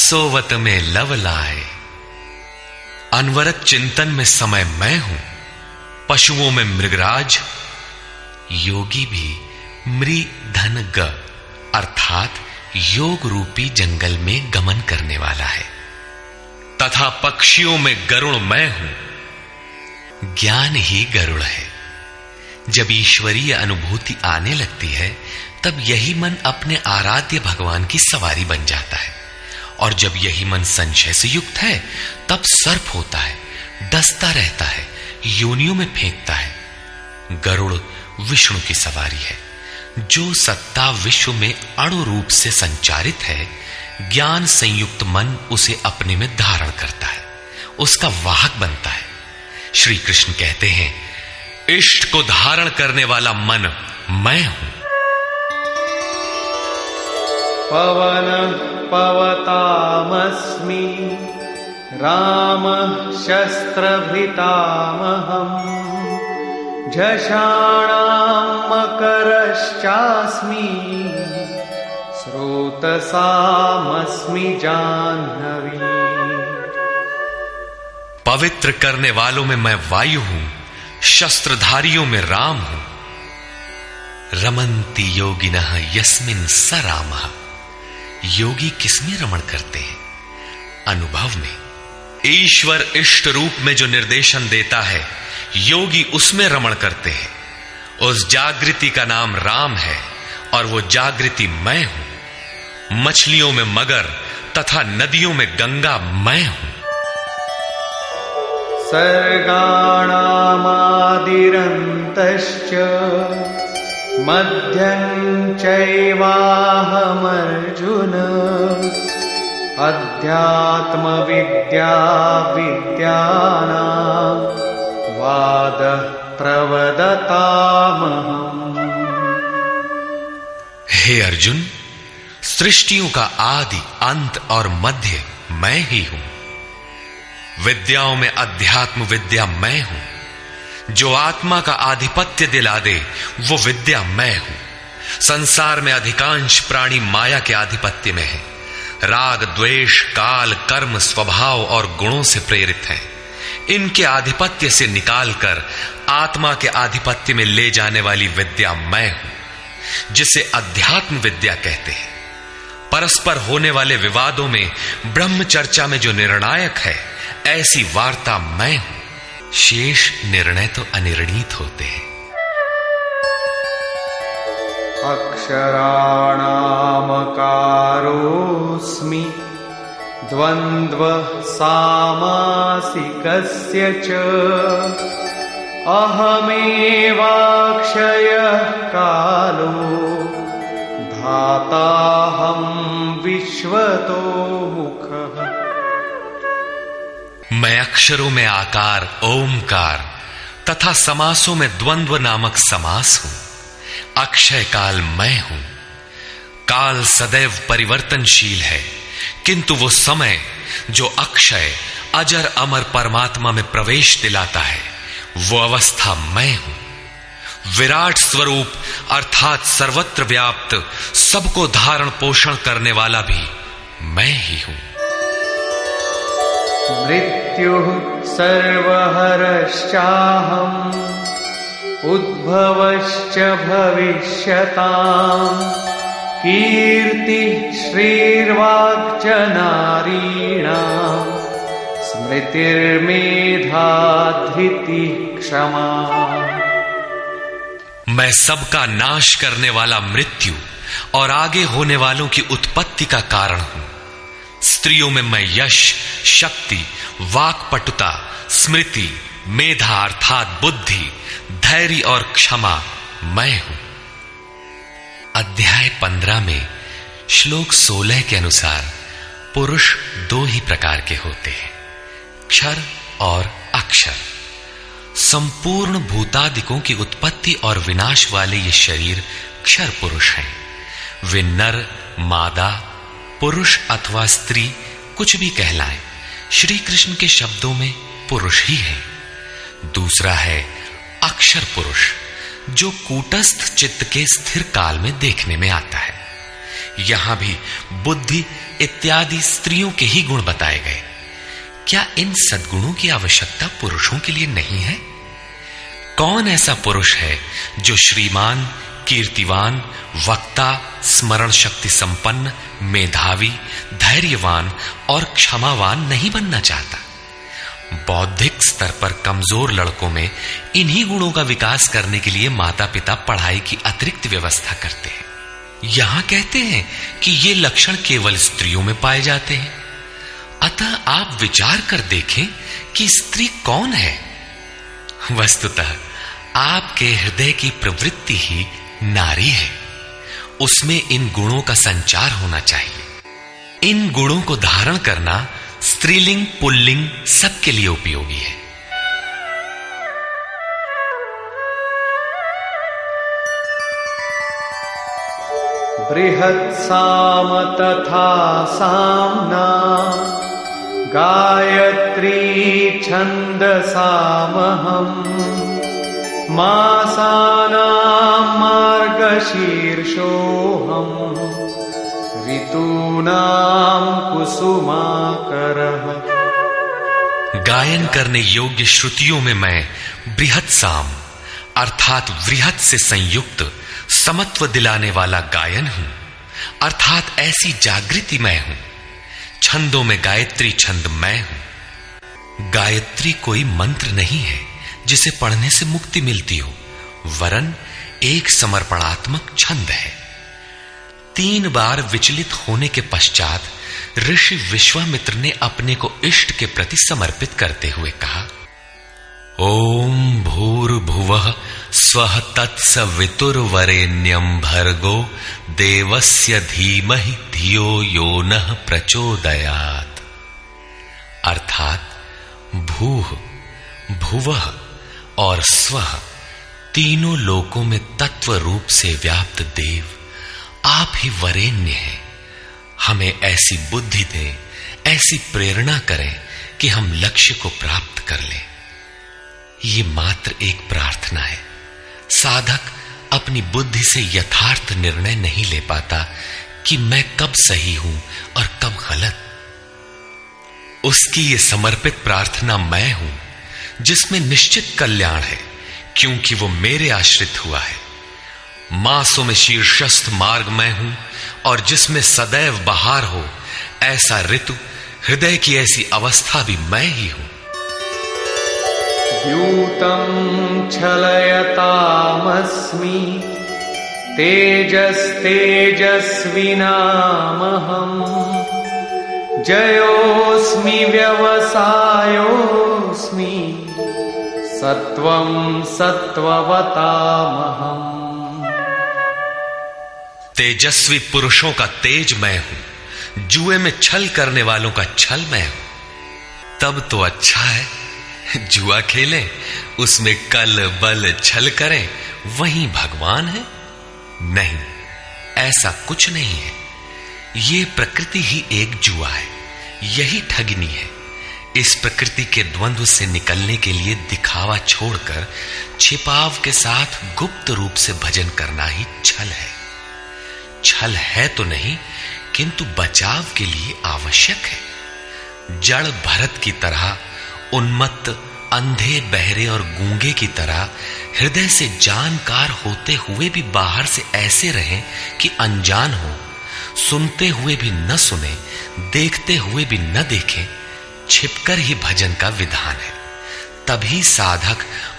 सोवत में लव लाए। अनवरत चिंतन में समय मैं हूं। पशुओं में मृगराज। योगी भी मृ धन ग अर्थात योग रूपी जंगल में गमन करने वाला है। तथा पक्षियों में गरुण मैं हूं। ज्ञान ही गरुड़ है। जब ईश्वरीय अनुभूति आने लगती है तब यही मन अपने आराध्य भगवान की सवारी बन जाता है, और जब यही मन संशय से युक्त है तब सर्प होता है, डसता रहता है, योनियों में फेंकता है। गरुड़ विष्णु की सवारी है। जो सत्ता विश्व में अणु रूप से संचारित है, ज्ञान संयुक्त मन उसे अपने में धारण करता है, उसका वाहक बनता है। श्री कृष्ण कहते हैं, इष्ट को धारण करने वाला मन मैं हूं। पवनः पवतामस्मि रामः शस्त्रभितामहम् झषाणां मकरश्चास्मि स्रोतसामस्मि जाह्नवी। पवित्र करने वालों में मैं वायु हूं। शस्त्रधारियों में राम हूं। रमन्ति योगिनः यस्मिन् स रामः। योगी किसमें रमण करते हैं? अनुभव में। ईश्वर इष्ट रूप में जो निर्देशन देता है, योगी उसमें रमण करते हैं। उस जागृति का नाम राम है और वो जागृति मैं हूं। मछलियों में मगर तथा नदियों में गंगा मैं हूं। सर्गाणामादिरन्तश्च मध्यं चैवाहमर्जुन अध्यात्मविद्या विद्यानां वादः प्रवदतामहम्। हे अर्जुन, सृष्टियों का आदि अंत और मध्य मैं ही हूं। विद्याओं में अध्यात्म विद्या मैं हूं। जो आत्मा का आधिपत्य दिला दे वो विद्या मैं हूं। संसार में अधिकांश प्राणी माया के आधिपत्य में है। राग, द्वेष, काल, कर्म, स्वभाव और गुणों से प्रेरित हैं। इनके आधिपत्य से निकालकर आत्मा के आधिपत्य में ले जाने वाली विद्या मैं हूं, जिसे अध्यात्म विद्या कहते हैं। परस्पर होने वाले विवादों में ब्रह्म चर्चा में जो निर्णायक है, ऐसी वार्ता मैं हूं। शेष निर्णय तो अनिर्णीत होते हैं। अक्षराणामकारोऽस्मि द्वन्द्वः सामासिकस्य च अहमेवाक्षयः कालो धाताहं विश्वतो मुखः। मैं अक्षरों में आकार, ओमकार तथा समासों में द्वंद्व नामक समास हूं। अक्षय काल मैं हूं। काल सदैव परिवर्तनशील है, किंतु वो समय जो अक्षय, अजर, अमर परमात्मा में प्रवेश दिलाता है, वो अवस्था मैं हूं। विराट स्वरूप अर्थात सर्वत्र व्याप्त, सबको धारण पोषण करने वाला भी मैं ही हूं। मृत्यु सर्वहरश्चाहम् उद्भवश्च भविष्यताम् कीर्तिः श्रीर्वाक् च नारीणाम् स्मृतिर्मेधा धृतिः क्षमा। मैं सबका नाश करने वाला मृत्यु और आगे होने वालों की उत्पत्ति का कारण हूं। स्त्रियों में मैं यश, शक्ति, वाक्पटुता, स्मृति, मेधा अर्थात बुद्धि, धैर्य और क्षमा मैं हूं। अध्याय 15 में श्लोक 16 के अनुसार पुरुष दो ही प्रकार के होते हैं, क्षर और अक्षर। संपूर्ण भूतादिकों की उत्पत्ति और विनाश वाले ये शरीर क्षर पुरुष हैं। वे नर, मादा, पुरुष अथवा स्त्री कुछ भी कहलाएं, श्री कृष्ण के शब्दों में पुरुष ही है। दूसरा है अक्षर पुरुष, जो कूटस्थ चित्त के स्थिर काल में देखने में आता है। यहां भी बुद्धि इत्यादि स्त्रियों के ही गुण बताए गए। क्या इन सद्गुणों की आवश्यकता पुरुषों के लिए नहीं है? कौन ऐसा पुरुष है जो श्रीमान, कीर्तिवान, वक्ता, स्मरण शक्ति संपन्न, मेधावी, धैर्यवान और क्षमावान नहीं बनना चाहता? बौद्धिक स्तर पर कमजोर लड़कों में इन्हीं गुणों का विकास करने के लिए माता पिता पढ़ाई की अतिरिक्त व्यवस्था करते हैं। यहां कहते हैं कि ये लक्षण केवल स्त्रियों में पाए जाते हैं। अतः आप विचार कर देखें कि स्त्री कौन है। वस्तुतः आपके हृदय की प्रवृत्ति ही नारी है। उसमें इन गुणों का संचार होना चाहिए। इन गुणों को धारण करना स्त्रीलिंग, पुल्लिंग सबके लिए उपयोगी है। बृहत साम तथा सामना गायत्री छंद सामहम मासानां मार्गशीर्षोहम ऋतूनां कुसुमाकरः। गायन करने योग्य श्रुतियों में मैं बृहत साम अर्थात वृहत से संयुक्त समत्व दिलाने वाला गायन हूं, अर्थात ऐसी जागृति मैं हूं। छंदों में गायत्री छंद मैं हूं। गायत्री कोई मंत्र नहीं है जिसे पढ़ने से मुक्ति मिलती हो, वरन एक समर्पणात्मक छंद है। 3 बार विचलित होने के पश्चात ऋषि विश्वामित्र ने अपने को इष्ट के प्रति समर्पित करते हुए कहा, ओम भूर्भुवः स्वः तत्सवितुर्वरेण्यं भर्गो देवस्य धीमहि धियो यो नः प्रचोदयात्। अर्थात भूः, भुवः और स्वः तीनों लोकों में तत्व रूप से व्याप्त देव आप ही वरेण्य हैं हमें ऐसी बुद्धि दे, ऐसी प्रेरणा करें कि हम लक्ष्य को प्राप्त कर लें। ये मात्र एक प्रार्थना है। साधक अपनी बुद्धि से यथार्थ निर्णय नहीं ले पाता कि मैं कब सही हूं और कब गलत। उसकी ये समर्पित प्रार्थना मैं हूं जिसमें निश्चित कल्याण है, क्योंकि वो मेरे आश्रित हुआ है। मासुम शीर्षस्थ मार्ग मैं हूं और जिसमें सदैव बहार हो ऐसा ऋतु हृदय की ऐसी अवस्था भी मैं ही हूं। द्यूतं छलयतामस्मि तेजस्तेजस्विनामहं जयोस्मि व्यवसायोस्मि सत्वं सत्ववतामहं। तेजस्वी पुरुषों का तेज मैं हूं, जुए में छल करने वालों का छल मैं हूं। तब तो अच्छा है जुआ खेलें, उसमें कल बल छल करें, वहीं भगवान है? नहीं, ऐसा कुछ नहीं है। ये प्रकृति ही एक जुआ है, यही ठगनी है। इस प्रकृति के द्वंद्व से निकलने के लिए दिखावा छोड़कर छिपाव के साथ गुप्त रूप से भजन करना ही छल है। छल है तो नहीं, किंतु बचाव के लिए आवश्यक है। जड़ भरत की तरह, उन्मत्त अंधे बहरे और गूंगे की तरह हृदय से जानकार होते हुए भी बाहर से ऐसे रहें कि अनजान हो, सुनते हुए भी न सुने, देखते हुए भी न देखें। छिपकर ही भजन का विधान है। तभी साधक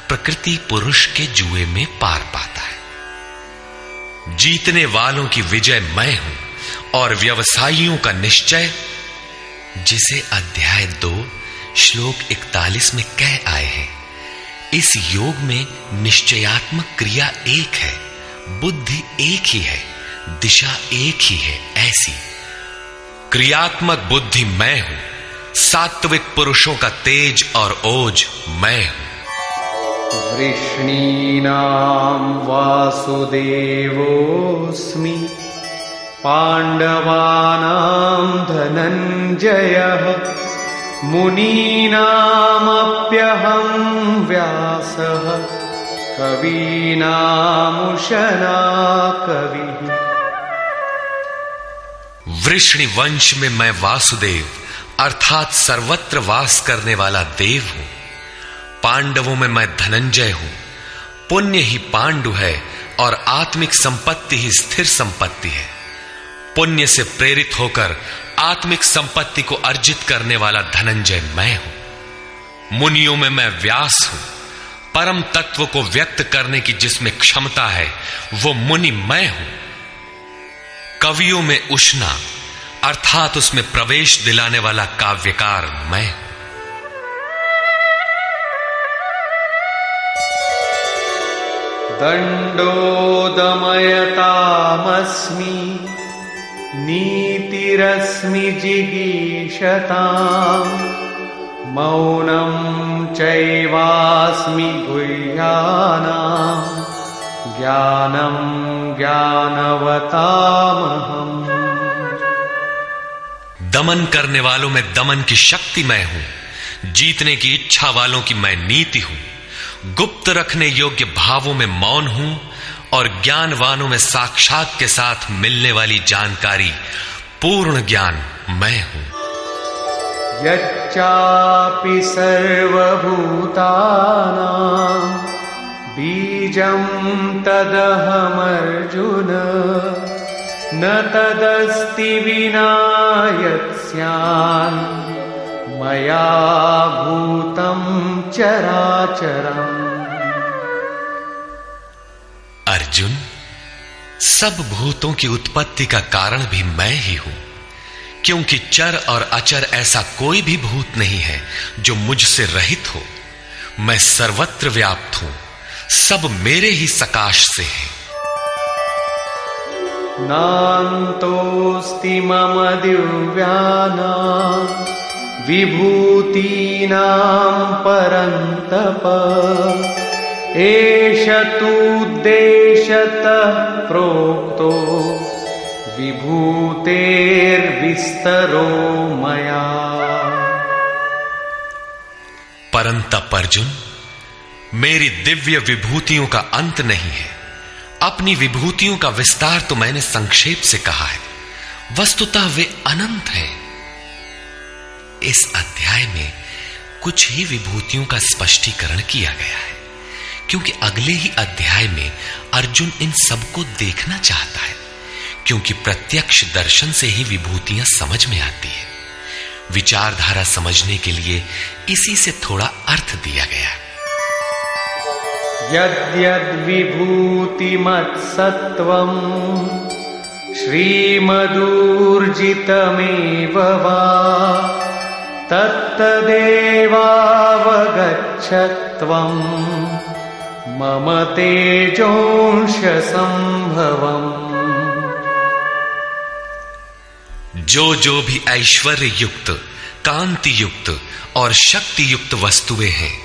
प्रकृति पुरुष के जुए में पार पाता है। जीतने वालों की विजय मैं हूं और व्यवसायियों का निश्चय, जिसे अध्याय 2 श्लोक 41 में कह आए हैं। इस योग में निश्चयात्मक क्रिया एक है, बुद्धि एक ही है, दिशा एक ही है। ऐसी क्रियात्मक बुद्धि मैं हूं, सात्विक पुरुषों का तेज और ओज मैं हूं। वृष्णीनां वासुदेवोऽस्मि पांडवानां धनंजयः मुनीनामप्यहं व्यासः कवीनामुशना कविः। वृष्णि वंश में मैं वासुदेव अर्थात सर्वत्र वास करने वाला देव हूं। पांडवों में मैं धनंजय हूं। पुण्य ही पांडु है और आत्मिक संपत्ति ही स्थिर संपत्ति है। पुण्य से प्रेरित होकर आत्मिक संपत्ति को अर्जित करने वाला धनंजय मैं हूं। मुनियों में मैं व्यास हूं। परम तत्व को व्यक्त करने की जिसमें क्षमता है वो मुनि मैं हूं। कवियों में उष्णा अर्थात उसमें प्रवेश दिलाने वाला काव्यकार मैं हूं। दंडोदमयतामस्मि नीतिरस्मि जिगीषतां मौनं चैवास्मि गुह्यानां ज्ञानं ज्ञानवतामहम्। दमन करने वालों में दमन की शक्ति मैं हूं। जीतने की इच्छा वालों की मैं नीति हूं। गुप्त रखने योग्य भावों में मौन हूं और ज्ञानवानों में साक्षात के साथ मिलने वाली जानकारी पूर्ण ज्ञान मैं हूं। यच्चापि सर्वभूतानां बीजं तदहमर्जुन न तदस्ति विना यत्स्यान् मया भूतं चराचरम्। अर्जुन, सब भूतों की उत्पत्ति का कारण भी मैं ही हूं, क्योंकि चर और अचर ऐसा कोई भी भूत नहीं है जो मुझसे रहित हो। मैं सर्वत्र व्याप्त हूं, सब मेरे ही सकाश से है। नान्तोऽस्ति मम दिव्यानां विभूतीनां परन्तप एष तु देशतः प्रोक्तो विभूतेर्विस्तरो मया। परंतप अर्जुन, मेरी दिव्य विभूतियों का अंत नहीं है। अपनी विभूतियों का विस्तार तो मैंने संक्षेप से कहा है, वस्तुतः वे अनंत हैं। इस अध्याय में कुछ ही विभूतियों का स्पष्टीकरण किया गया है, क्योंकि अगले ही अध्याय में अर्जुन इन सबको देखना चाहता है, क्योंकि प्रत्यक्ष दर्शन से ही विभूतियां समझ में आती है। विचारधारा समझने के लिए इसी से थोड़ा अर्थ दिया गया। यद्यद् विभूतिमत्सत्वं श्रीमदूर्जितमेव वा तत्तदेवावगच्छत्वं मम तेजोंश संभवम्। जो जो भी ऐश्वर्य युक्त, कांति युक्त और शक्ति युक्त वस्तुएं हैं,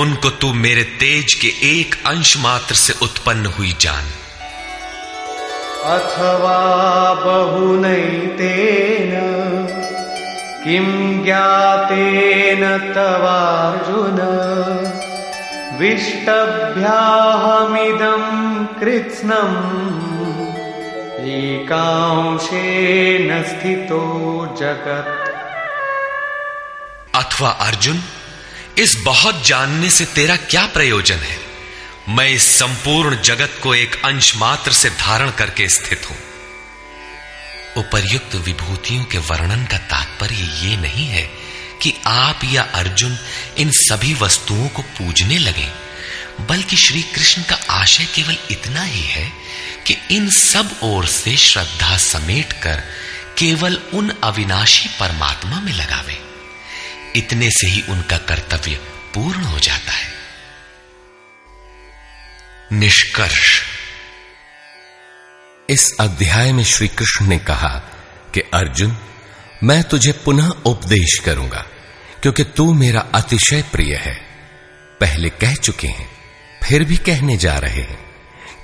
उनको तू मेरे तेज के एक अंश मात्र से उत्पन्न हुई जान। अथवा बहुनैतेन किं ज्ञातेन तवार्जुन विष्टभ्याहमिदं कृत्स्नं एकांशेन स्थितो जगत्। अथवा अर्जुन, इस बहुत जानने से तेरा क्या प्रयोजन है? मैं इस संपूर्ण जगत को एक अंश मात्र से धारण करके स्थित हूं। उपर्युक्त विभूतियों के वर्णन का तात्पर्य ये नहीं है कि आप या अर्जुन इन सभी वस्तुओं को पूजने लगे, बल्कि श्री कृष्ण का आशय केवल इतना ही है कि इन सब ओर से श्रद्धा समेट कर केवल उन अविनाशी परमात्मा में लगावे। इतने से ही उनका कर्तव्य पूर्ण हो जाता है। निष्कर्ष। इस अध्याय में श्री कृष्ण ने कहा कि अर्जुन, मैं तुझे पुनः उपदेश करूंगा, क्योंकि तू मेरा अतिशय प्रिय है। पहले कह चुके हैं, फिर भी कहने जा रहे हैं,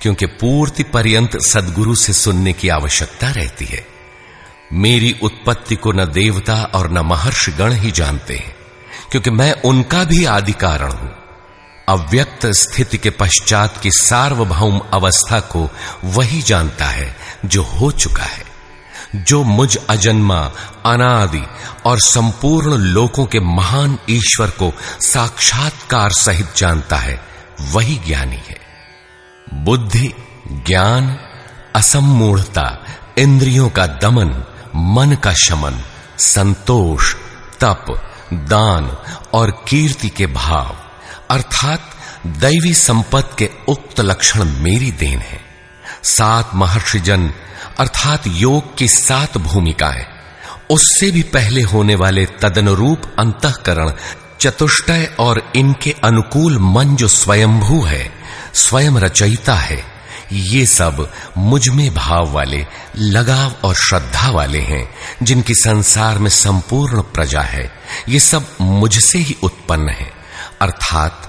क्योंकि पूर्ति पर्यंत सदगुरु से सुनने की आवश्यकता रहती है। मेरी उत्पत्ति को न देवता और न महर्षि गण ही जानते हैं, क्योंकि मैं उनका भी आदि कारण हूं। अव्यक्त स्थिति के पश्चात की सार्वभौम अवस्था को वही जानता है जो हो चुका है, जो मुझ अजन्मा, अनादि और संपूर्ण लोकों के महान ईश्वर को साक्षात्कार सहित जानता है, वही ज्ञानी है। बुद्धि, ज्ञान, असम्मूढ़ता, इंद्रियों का दमन, मन का शमन, संतोष, तप, दान और कीर्ति के भाव, अर्थात दैवी संपत्ति के उक्त लक्षण मेरी देन है। सात महर्षिजन अर्थात योग की सात भूमिकाएं, उससे भी पहले होने वाले तदनुरूप अंतःकरण, चतुष्टय और इनके अनुकूल मन जो स्वयंभू है, स्वयं रचयिता है, ये सब मुझ में भाव वाले, लगाव और श्रद्धा वाले हैं, जिनकी संसार में संपूर्ण प्रजा है। ये सब मुझसे ही उत्पन्न है, अर्थात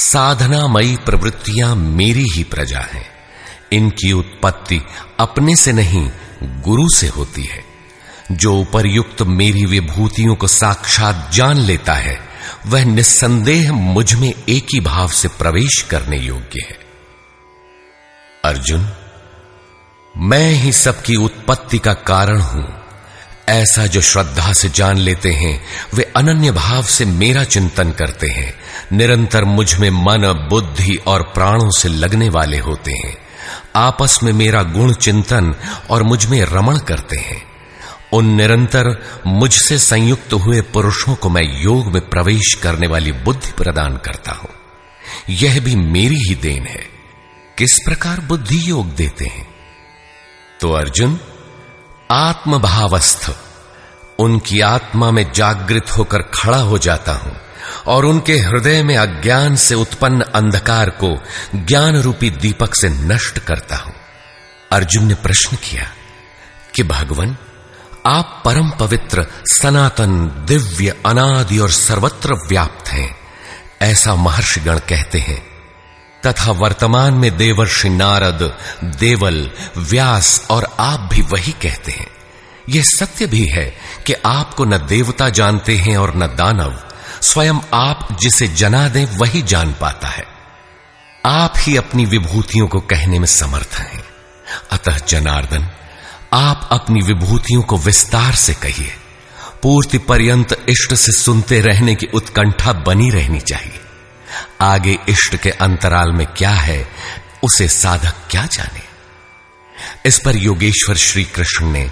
साधनामयी प्रवृत्तियां मेरी ही प्रजा हैं। इनकी उत्पत्ति अपने से नहीं, गुरु से होती है। जो उपर्युक्त मेरी विभूतियों को साक्षात जान लेता है, वह निस्संदेह मुझ में एक ही भाव से प्रवेश करने योग्य है। अर्जुन, मैं ही सबकी उत्पत्ति का कारण हूं, ऐसा जो श्रद्धा से जान लेते हैं, वे अनन्य भाव से मेरा चिंतन करते हैं, निरंतर मुझ में मन, बुद्धि और प्राणों से लगने वाले होते हैं, आपस में मेरा गुण चिंतन और मुझ में रमण करते हैं। उन निरंतर मुझसे संयुक्त हुए पुरुषों को मैं योग में प्रवेश करने वाली बुद्धि प्रदान करता हूं। यह भी मेरी ही देन है। किस प्रकार बुद्धि योग देते हैं? तो अर्जुन, आत्मभावस्थ, उनकी आत्मा में जागृत होकर खड़ा हो जाता हूं और उनके हृदय में अज्ञान से उत्पन्न अंधकार को ज्ञान रूपी दीपक से नष्ट करता हूं। अर्जुन ने प्रश्न किया कि भगवान, आप परम पवित्र, सनातन, दिव्य, अनादि और सर्वत्र व्याप्त हैं, ऐसा महर्षिगण कहते हैं। तथा वर्तमान में देवर्षि नारद, देवल, व्यास और आप भी वही कहते हैं। यह सत्य भी है कि आपको न देवता जानते हैं और न दानव, स्वयं आप जिसे जना दें वही जान पाता है। आप ही अपनी विभूतियों को कहने में समर्थ हैं। अतः जनार्दन, आप अपनी विभूतियों को विस्तार से कहिए। पूर्ति पर्यंत इष्ट से सुनते रहने की उत्कंठा बनी रहनी चाहिए। आगे इष्ट के अंतराल में क्या है, उसे साधक क्या जाने। इस पर योगेश्वर श्री कृष्ण ने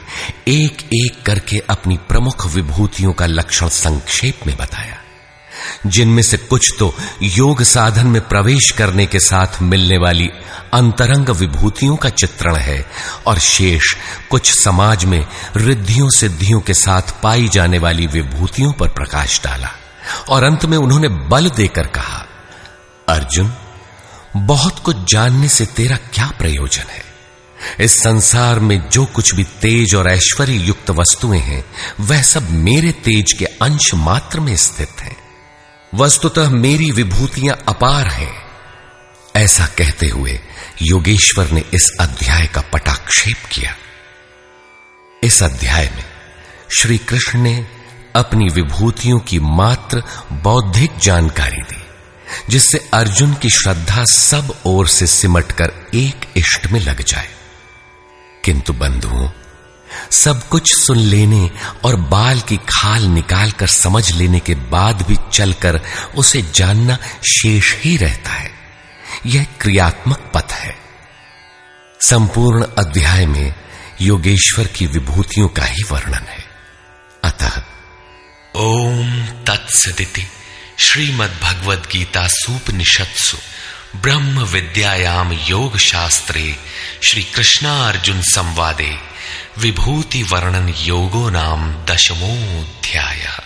एक एक करके अपनी प्रमुख विभूतियों का लक्षण संक्षेप में बताया, जिनमें से कुछ तो योग साधन में प्रवेश करने के साथ मिलने वाली अंतरंग विभूतियों का चित्रण है और शेष कुछ समाज में रिद्धियों सिद्धियों के साथ पाई जाने वाली विभूतियों पर प्रकाश डाला। और अंत में उन्होंने बल देकर कहा, अर्जुन, बहुत कुछ जानने से तेरा क्या प्रयोजन है। इस संसार में जो कुछ भी तेज और ऐश्वर्य युक्त वस्तुएं हैं, वह सब मेरे तेज के अंश मात्र में स्थित हैं। वस्तुतः मेरी विभूतियां अपार हैं। ऐसा कहते हुए योगेश्वर ने इस अध्याय का पटाक्षेप किया। इस अध्याय में श्री कृष्ण ने अपनी विभूतियों की मात्र बौद्धिक जानकारी दी, जिससे अर्जुन की श्रद्धा सब ओर से सिमटकर एक इष्ट में लग जाए। किंतु बंधुओं, सब कुछ सुन लेने और बाल की खाल निकाल कर समझ लेने के बाद भी चलकर उसे जानना शेष ही रहता है। यह क्रियात्मक पथ है। संपूर्ण अध्याय में योगेश्वर की विभूतियों का ही वर्णन है। अतः ओम तत्सदिति श्रीमद् भगवद गीता सूपनिषत्सु ब्रह्म विद्यायाम योग शास्त्रे श्री कृष्णा अर्जुन संवादे विभूति वर्णन योगो नाम दशमोऽध्यायः।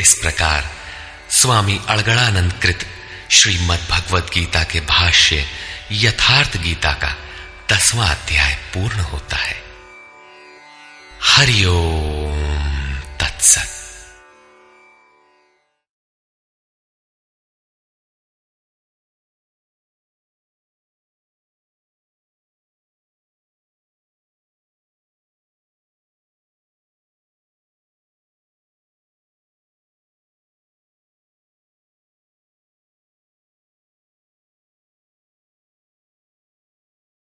इस प्रकार स्वामी अड़गड़ानंद कृत श्रीमद् भगवद गीता के भाष्य यथार्थ गीता का 10वां अध्याय पूर्ण होता है। हरिओम तत्सत्।